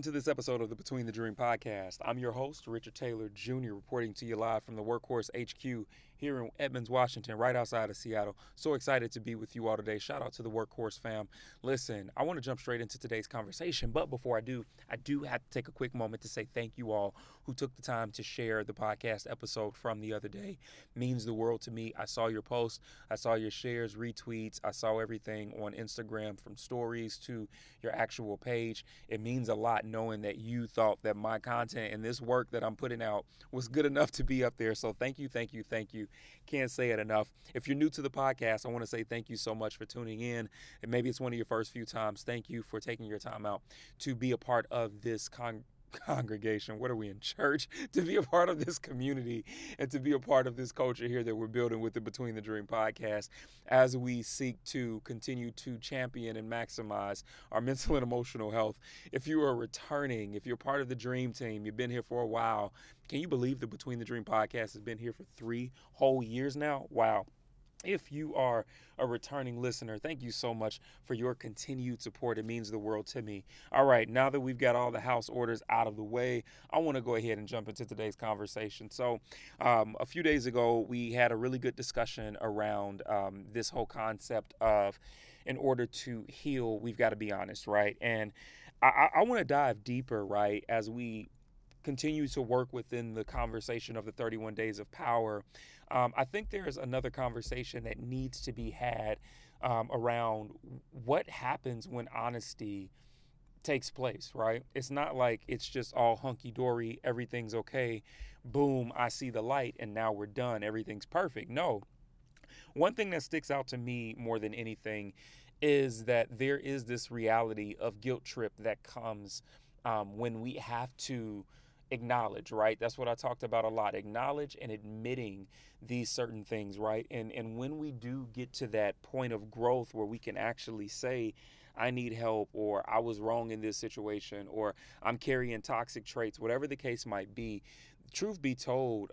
Welcome to this episode of the Between the Dream podcast. I'm your host, Richard Taylor Jr., reporting to you live from the Workhorse HQ here in Edmonds, Washington, right outside of Seattle. So excited to be with you all today. Shout out to the Workhorse fam. Listen, I want to jump straight into today's conversation, but before I do have to take a quick moment to say thank you all who took the time to share the podcast episode from the other day. It means the world to me. I saw your posts. I saw your shares, retweets. I saw everything on Instagram from stories to your actual page. It means a lot knowing that you thought that my content and this work that I'm putting out was good enough to be up there. So thank you. Can't say it enough. If you're new to the podcast, I want to say thank you so much for tuning in. And maybe it's one of your first few times. Thank you for taking your time out to be a part of this congregation. What are we in church? To be a part of this community and to be a part of this culture here that we're building with the Between the Dream podcast as we seek to continue to champion and maximize our mental and emotional health. If you are returning, if you're part of the Dream Team, you've been here for a while, can you believe the Between the Dream podcast has been here for 3 whole years now? Wow. If you are a returning listener, thank you so much for your continued support. It means the world to me. All right, now that we've got all the house orders out of the way, I want to go ahead and jump into today's conversation. So a few days ago, we had a really good discussion around this whole concept of in order to heal, we've got to be honest, right? And I want to dive deeper, right, as we continue to work within the conversation of the 31 Days of Power. I think there is another conversation that needs to be had around what happens when honesty takes place, right? It's not like it's just all hunky-dory, everything's okay, boom, I see the light, and now we're done, everything's perfect. No. One thing that sticks out to me more than anything is that there is this reality of guilt trip that comes when we have to acknowledge, right? That's what I talked about a lot, acknowledge and admitting these certain things, right? And when we do get to that point of growth where we can actually say, I need help, or I was wrong in this situation, or I'm carrying toxic traits, whatever the case might be, truth be told,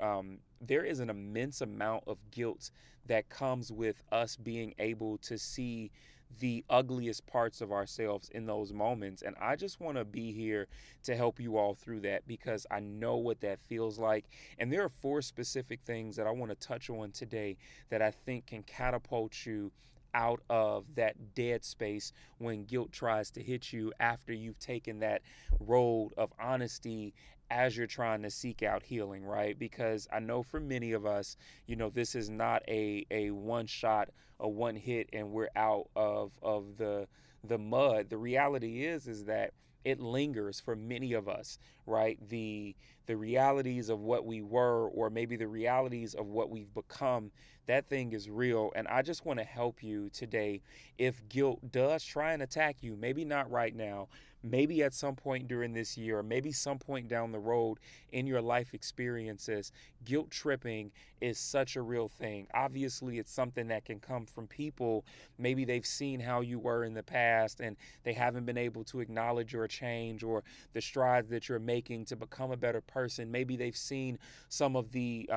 there is an immense amount of guilt that comes with us being able to see the ugliest parts of ourselves in those moments. And I just want to be here to help you all through that because I know what that feels like. And there are 4 specific things that I want to touch on today that I think can catapult you out of that dead space when guilt tries to hit you after you've taken that road of honesty as you're trying to seek out healing, right? Because I know for many of us, you know, this is not a one shot, a one hit, and we're out of the mud. The reality is that it lingers for many of us, right? The realities of what we were, or maybe the realities of what we've become, that thing is real. And I just want to help you today. If guilt does try and attack you, maybe not right now, maybe at some point during this year, or maybe some point down the road in your life experiences, guilt tripping is such a real thing. Obviously, it's something that can come from people. Maybe they've seen how you were in the past and they haven't been able to acknowledge your change or the strides that you're making to become a better person. Maybe they've seen some of the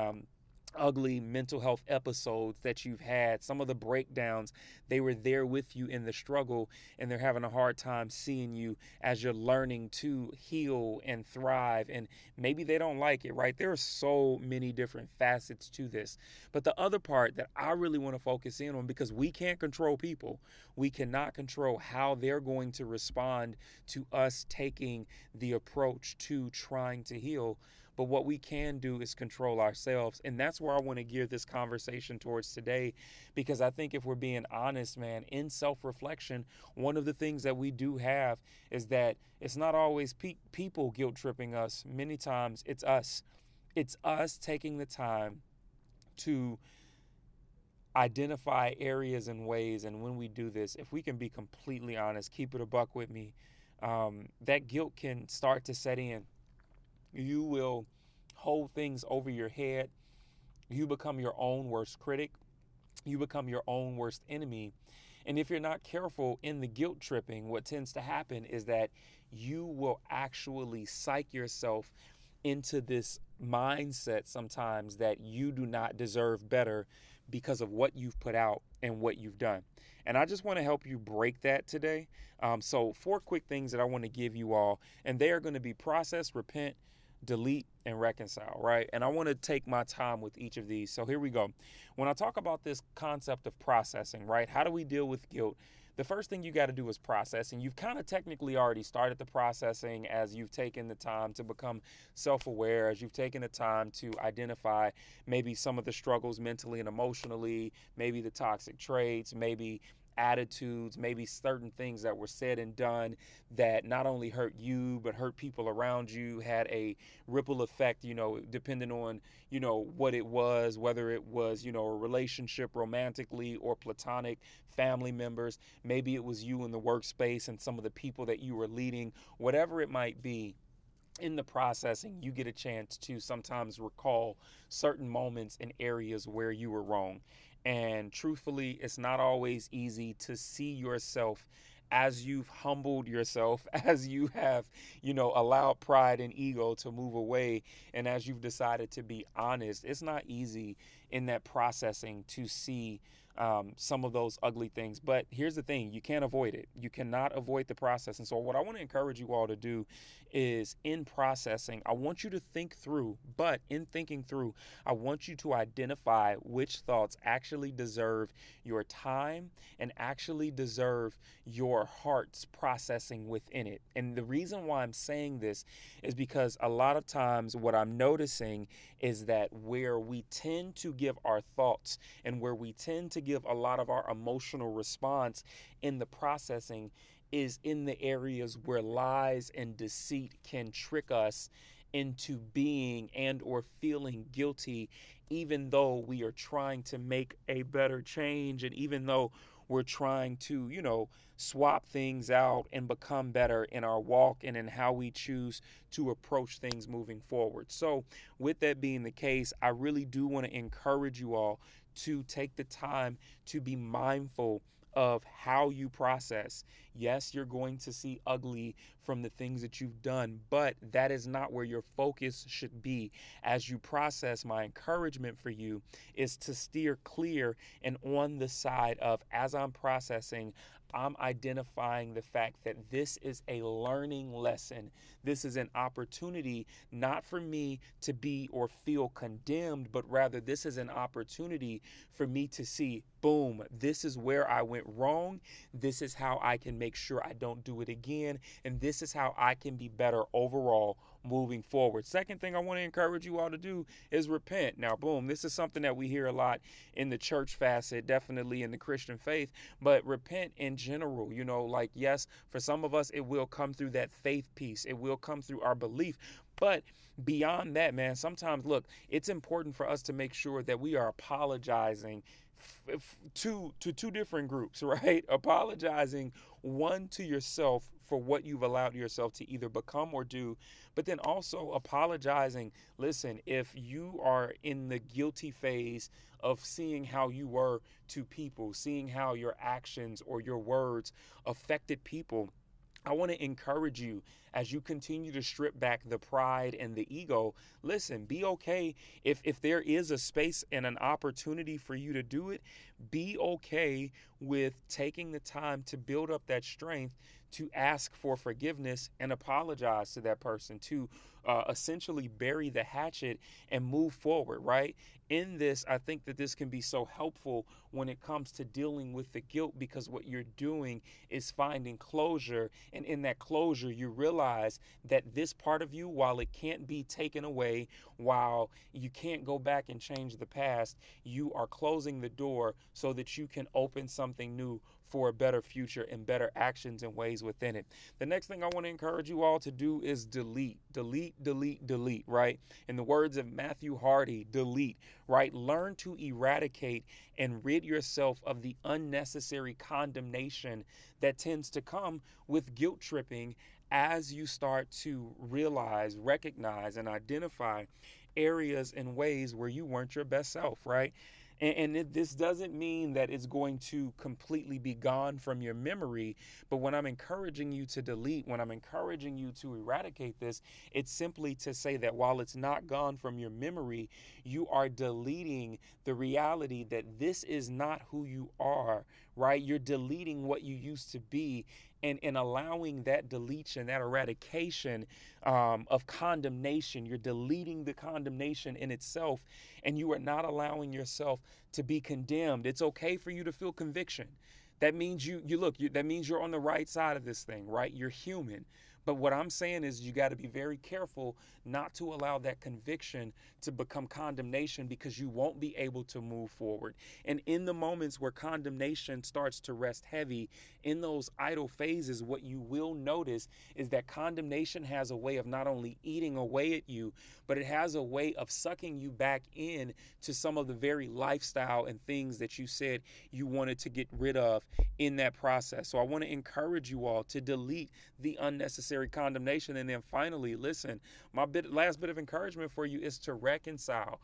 ugly mental health episodes that you've had, some of the breakdowns. They were there with you in the struggle, and they're having a hard time seeing you as you're learning to heal and thrive, and maybe they don't like it, right? There are so many different facets to this. But the other part that I really want to focus in on, because we can't control people, we cannot control how they're going to respond to us taking the approach to trying to heal. But what we can do is control ourselves. And that's where I want to gear this conversation towards today, because I think if we're being honest, man, in self-reflection, one of the things that we do have is that it's not always people guilt tripping us. Many times it's us. It's us taking the time to identify areas and ways. And when we do this, if we can be completely honest, keep it a buck with me, that guilt can start to set in. You will hold things over your head. You become your own worst critic. You become your own worst enemy. And if you're not careful in the guilt tripping, what tends to happen is that you will actually psych yourself into this mindset sometimes that you do not deserve better because of what you've put out and what you've done. And I just want to help you break that today. So 4 quick things that I want to give you all, and they are going to be process, repent, delete, and reconcile, right? And I want to take my time with each of these. So here we go. When I talk about this concept of processing, right, how do we deal with guilt? The first thing you got to do is process, and you've kind of technically already started the processing as you've taken the time to become self-aware, as you've taken the time to identify maybe some of the struggles mentally and emotionally, maybe the toxic traits, maybe attitudes, maybe certain things that were said and done that not only hurt you, but hurt people around you, had a ripple effect, you know, depending on, you know, what it was, whether it was, you know, a relationship romantically or platonic, family members, maybe it was you in the workspace and some of the people that you were leading, whatever it might be. In the processing, you get a chance to sometimes recall certain moments and areas where you were wrong. And truthfully, it's not always easy to see yourself as you've humbled yourself, as you have, you know, allowed pride and ego to move away, and as you've decided to be honest. It's not easy in that processing to see some of those ugly things. But here's the thing, you can't avoid it. You cannot avoid the process. And so what I want to encourage you all to do is, in processing, I want you to think through, but in thinking through, I want you to identify which thoughts actually deserve your time and actually deserve your heart's processing within it. And the reason why I'm saying this is because a lot of times what I'm noticing is that where we tend to give our thoughts and where we tend to give a lot of our emotional response in the processing is in the areas where lies and deceit can trick us into being and or feeling guilty, even though we are trying to make a better change, and even though we're trying to, you know, swap things out and become better in our walk and in how we choose to approach things moving forward. So with that being the case, I really do want to encourage you all to take the time to be mindful of how you process. Yes, you're going to see ugly from the things that you've done, but that is not where your focus should be. As you process, my encouragement for you is to steer clear and on the side of, as I'm processing, I'm identifying the fact that this is a learning lesson. This is an opportunity not for me to be or feel condemned, but rather this is an opportunity for me to see, boom, this is where I went wrong. This is how I can make sure I don't do it again. And this is how I can be better overall moving forward. Second thing I want to encourage you all to do is repent. Now, boom, this is something that we hear a lot in the church facet, definitely in the Christian faith, but repent in general, you know, like, yes, for some of us, it will come through that faith piece. It will come through our belief. But beyond that, man, sometimes, look, it's important for us to make sure that we are apologizing to two different groups, right? Apologizing, one, to yourself for what you've allowed yourself to either become or do, but then also apologizing. Listen, if you are in the guilty phase of seeing how you were to people, seeing how your actions or your words affected people, I want to encourage you, as you continue to strip back the pride and the ego, listen, be okay. If there is a space and an opportunity for you to do it, be okay with taking the time to build up that strength to ask for forgiveness and apologize to that person, to essentially bury the hatchet and move forward, right? In this, I think that this can be so helpful when it comes to dealing with the guilt, because what you're doing is finding closure. And in that closure, you realize that this part of you, while it can't be taken away, while you can't go back and change the past, you are closing the door so that you can open something new for a better future and better actions and ways within it. The next thing I want to encourage you all to do is delete, delete, delete, delete, right? In the words of Matthew Hardy, delete, right? Learn to eradicate and rid yourself of the unnecessary condemnation that tends to come with guilt tripping as you start to realize, recognize, and identify areas and ways where you weren't your best self, right? And this doesn't mean that it's going to completely be gone from your memory. But when I'm encouraging you to delete, when I'm encouraging you to eradicate this, it's simply to say that while it's not gone from your memory, you are deleting the reality that this is not who you are, right? You're deleting what you used to be, and allowing that deletion, that eradication of condemnation. You're deleting the condemnation in itself, and you are not allowing yourself to be condemned. It's okay for you to feel conviction. That means that means you're on the right side of this thing, right? You're human. But what I'm saying is you got to be very careful not to allow that conviction to become condemnation, because you won't be able to move forward. And in the moments where condemnation starts to rest heavy, in those idle phases, what you will notice is that condemnation has a way of not only eating away at you, but it has a way of sucking you back in to some of the very lifestyle and things that you said you wanted to get rid of in that process. So I want to encourage you all to delete the unnecessary condemnation. And then finally, listen, my last bit of encouragement for you is to reconcile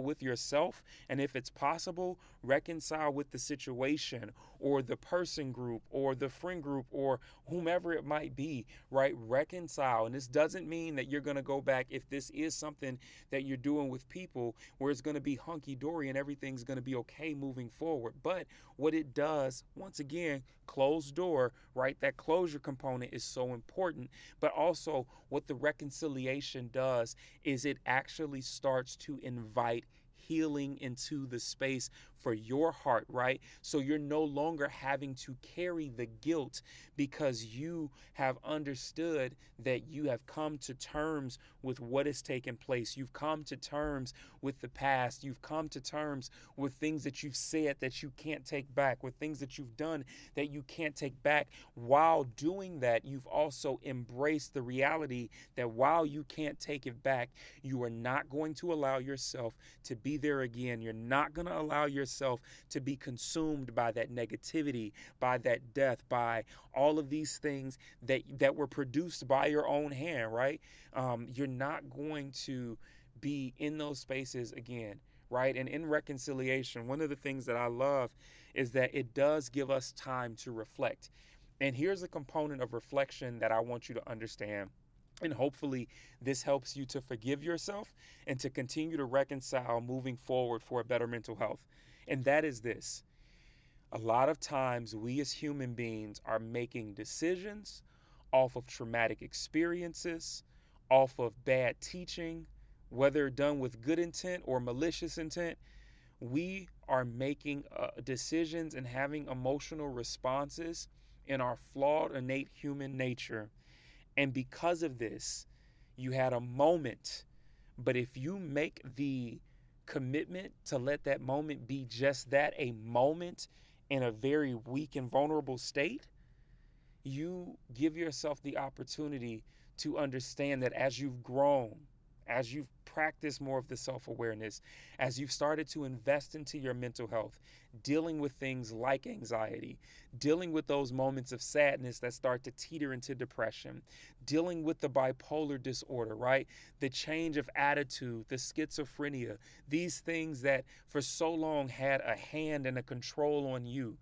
with yourself. And if it's possible, reconcile with the situation or the person group or the friend group or whomever it might be, right? Reconcile. And this doesn't mean that you're going to go back, if this is something that you're doing with people, where it's going to be hunky-dory and everything's going to be okay moving forward. But what it does, once again, closed door, right? That closure component is so important. But also what the reconciliation does is it actually starts to invite healing into the space for your heart, right? So you're no longer having to carry the guilt, because you have understood that you have come to terms with what has taken place. You've come to terms with the past. You've come to terms with things that you've said that you can't take back, with things that you've done that you can't take back. While doing that, you've also embraced the reality that while you can't take it back, you are not going to allow yourself to be there again. You're not going to allow yourself to be consumed by that negativity, by that death, by all of these things that were produced by your own hand, right? You're not going to be in those spaces again, right? And in reconciliation, one of the things that I love is that it does give us time to reflect. And here's a component of reflection that I want you to understand. And hopefully this helps you to forgive yourself and to continue to reconcile moving forward for a better mental health. And that is this. A lot of times we as human beings are making decisions off of traumatic experiences, off of bad teaching, whether done with good intent or malicious intent. We are making decisions and having emotional responses in our flawed, innate human nature. And because of this, you had a moment. But if you make the commitment to let that moment be just that, a moment in a very weak and vulnerable state, you give yourself the opportunity to understand that as you've grown, as you've practiced more of the self-awareness, as you've started to invest into your mental health, dealing with things like anxiety, dealing with those moments of sadness that start to teeter into depression, dealing with the bipolar disorder, right? The change of attitude, the schizophrenia, these things that for so long had a hand and a control on you.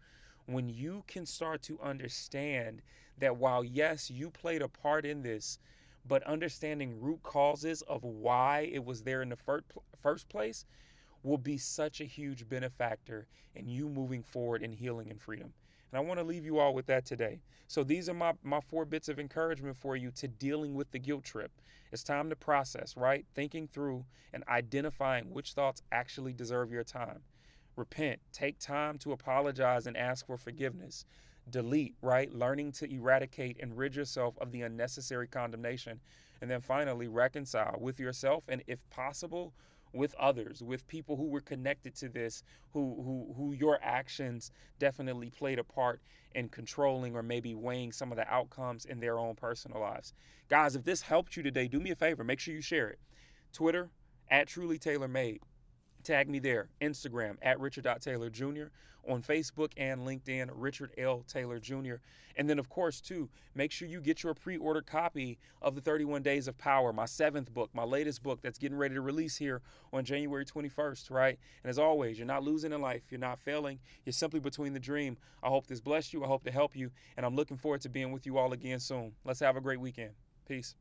When you can start to understand that while, yes, you played a part in this, but understanding root causes of why it was there in the first place will be such a huge benefactor in you moving forward in healing and freedom. And I want to leave you all with that today. So these are my 4 bits of encouragement for you to dealing with the guilt trip. It's time to process, right? Thinking through and identifying which thoughts actually deserve your time. Repent. Take time to apologize and ask for forgiveness. Delete, right? Learning to eradicate and rid yourself of the unnecessary condemnation. And then finally, reconcile with yourself and, if possible, with others, with people who were connected to this, who your actions definitely played a part in controlling or maybe weighing some of the outcomes in their own personal lives. Guys, if this helped you today, do me a favor. Make sure you share it. Twitter, @TrulyTaylorMade. Tag me there, Instagram, @Richard.Taylor Jr. On Facebook and LinkedIn, Richard L. Taylor Jr. And then, of course, too, make sure you get your pre-order copy of the 31 Days of Power, my 7th book, my latest book that's getting ready to release here on January 21st, right? And as always, you're not losing in life. You're not failing. You're simply between the dream. I hope this blessed you. I hope to help you. And I'm looking forward to being with you all again soon. Let's have a great weekend. Peace.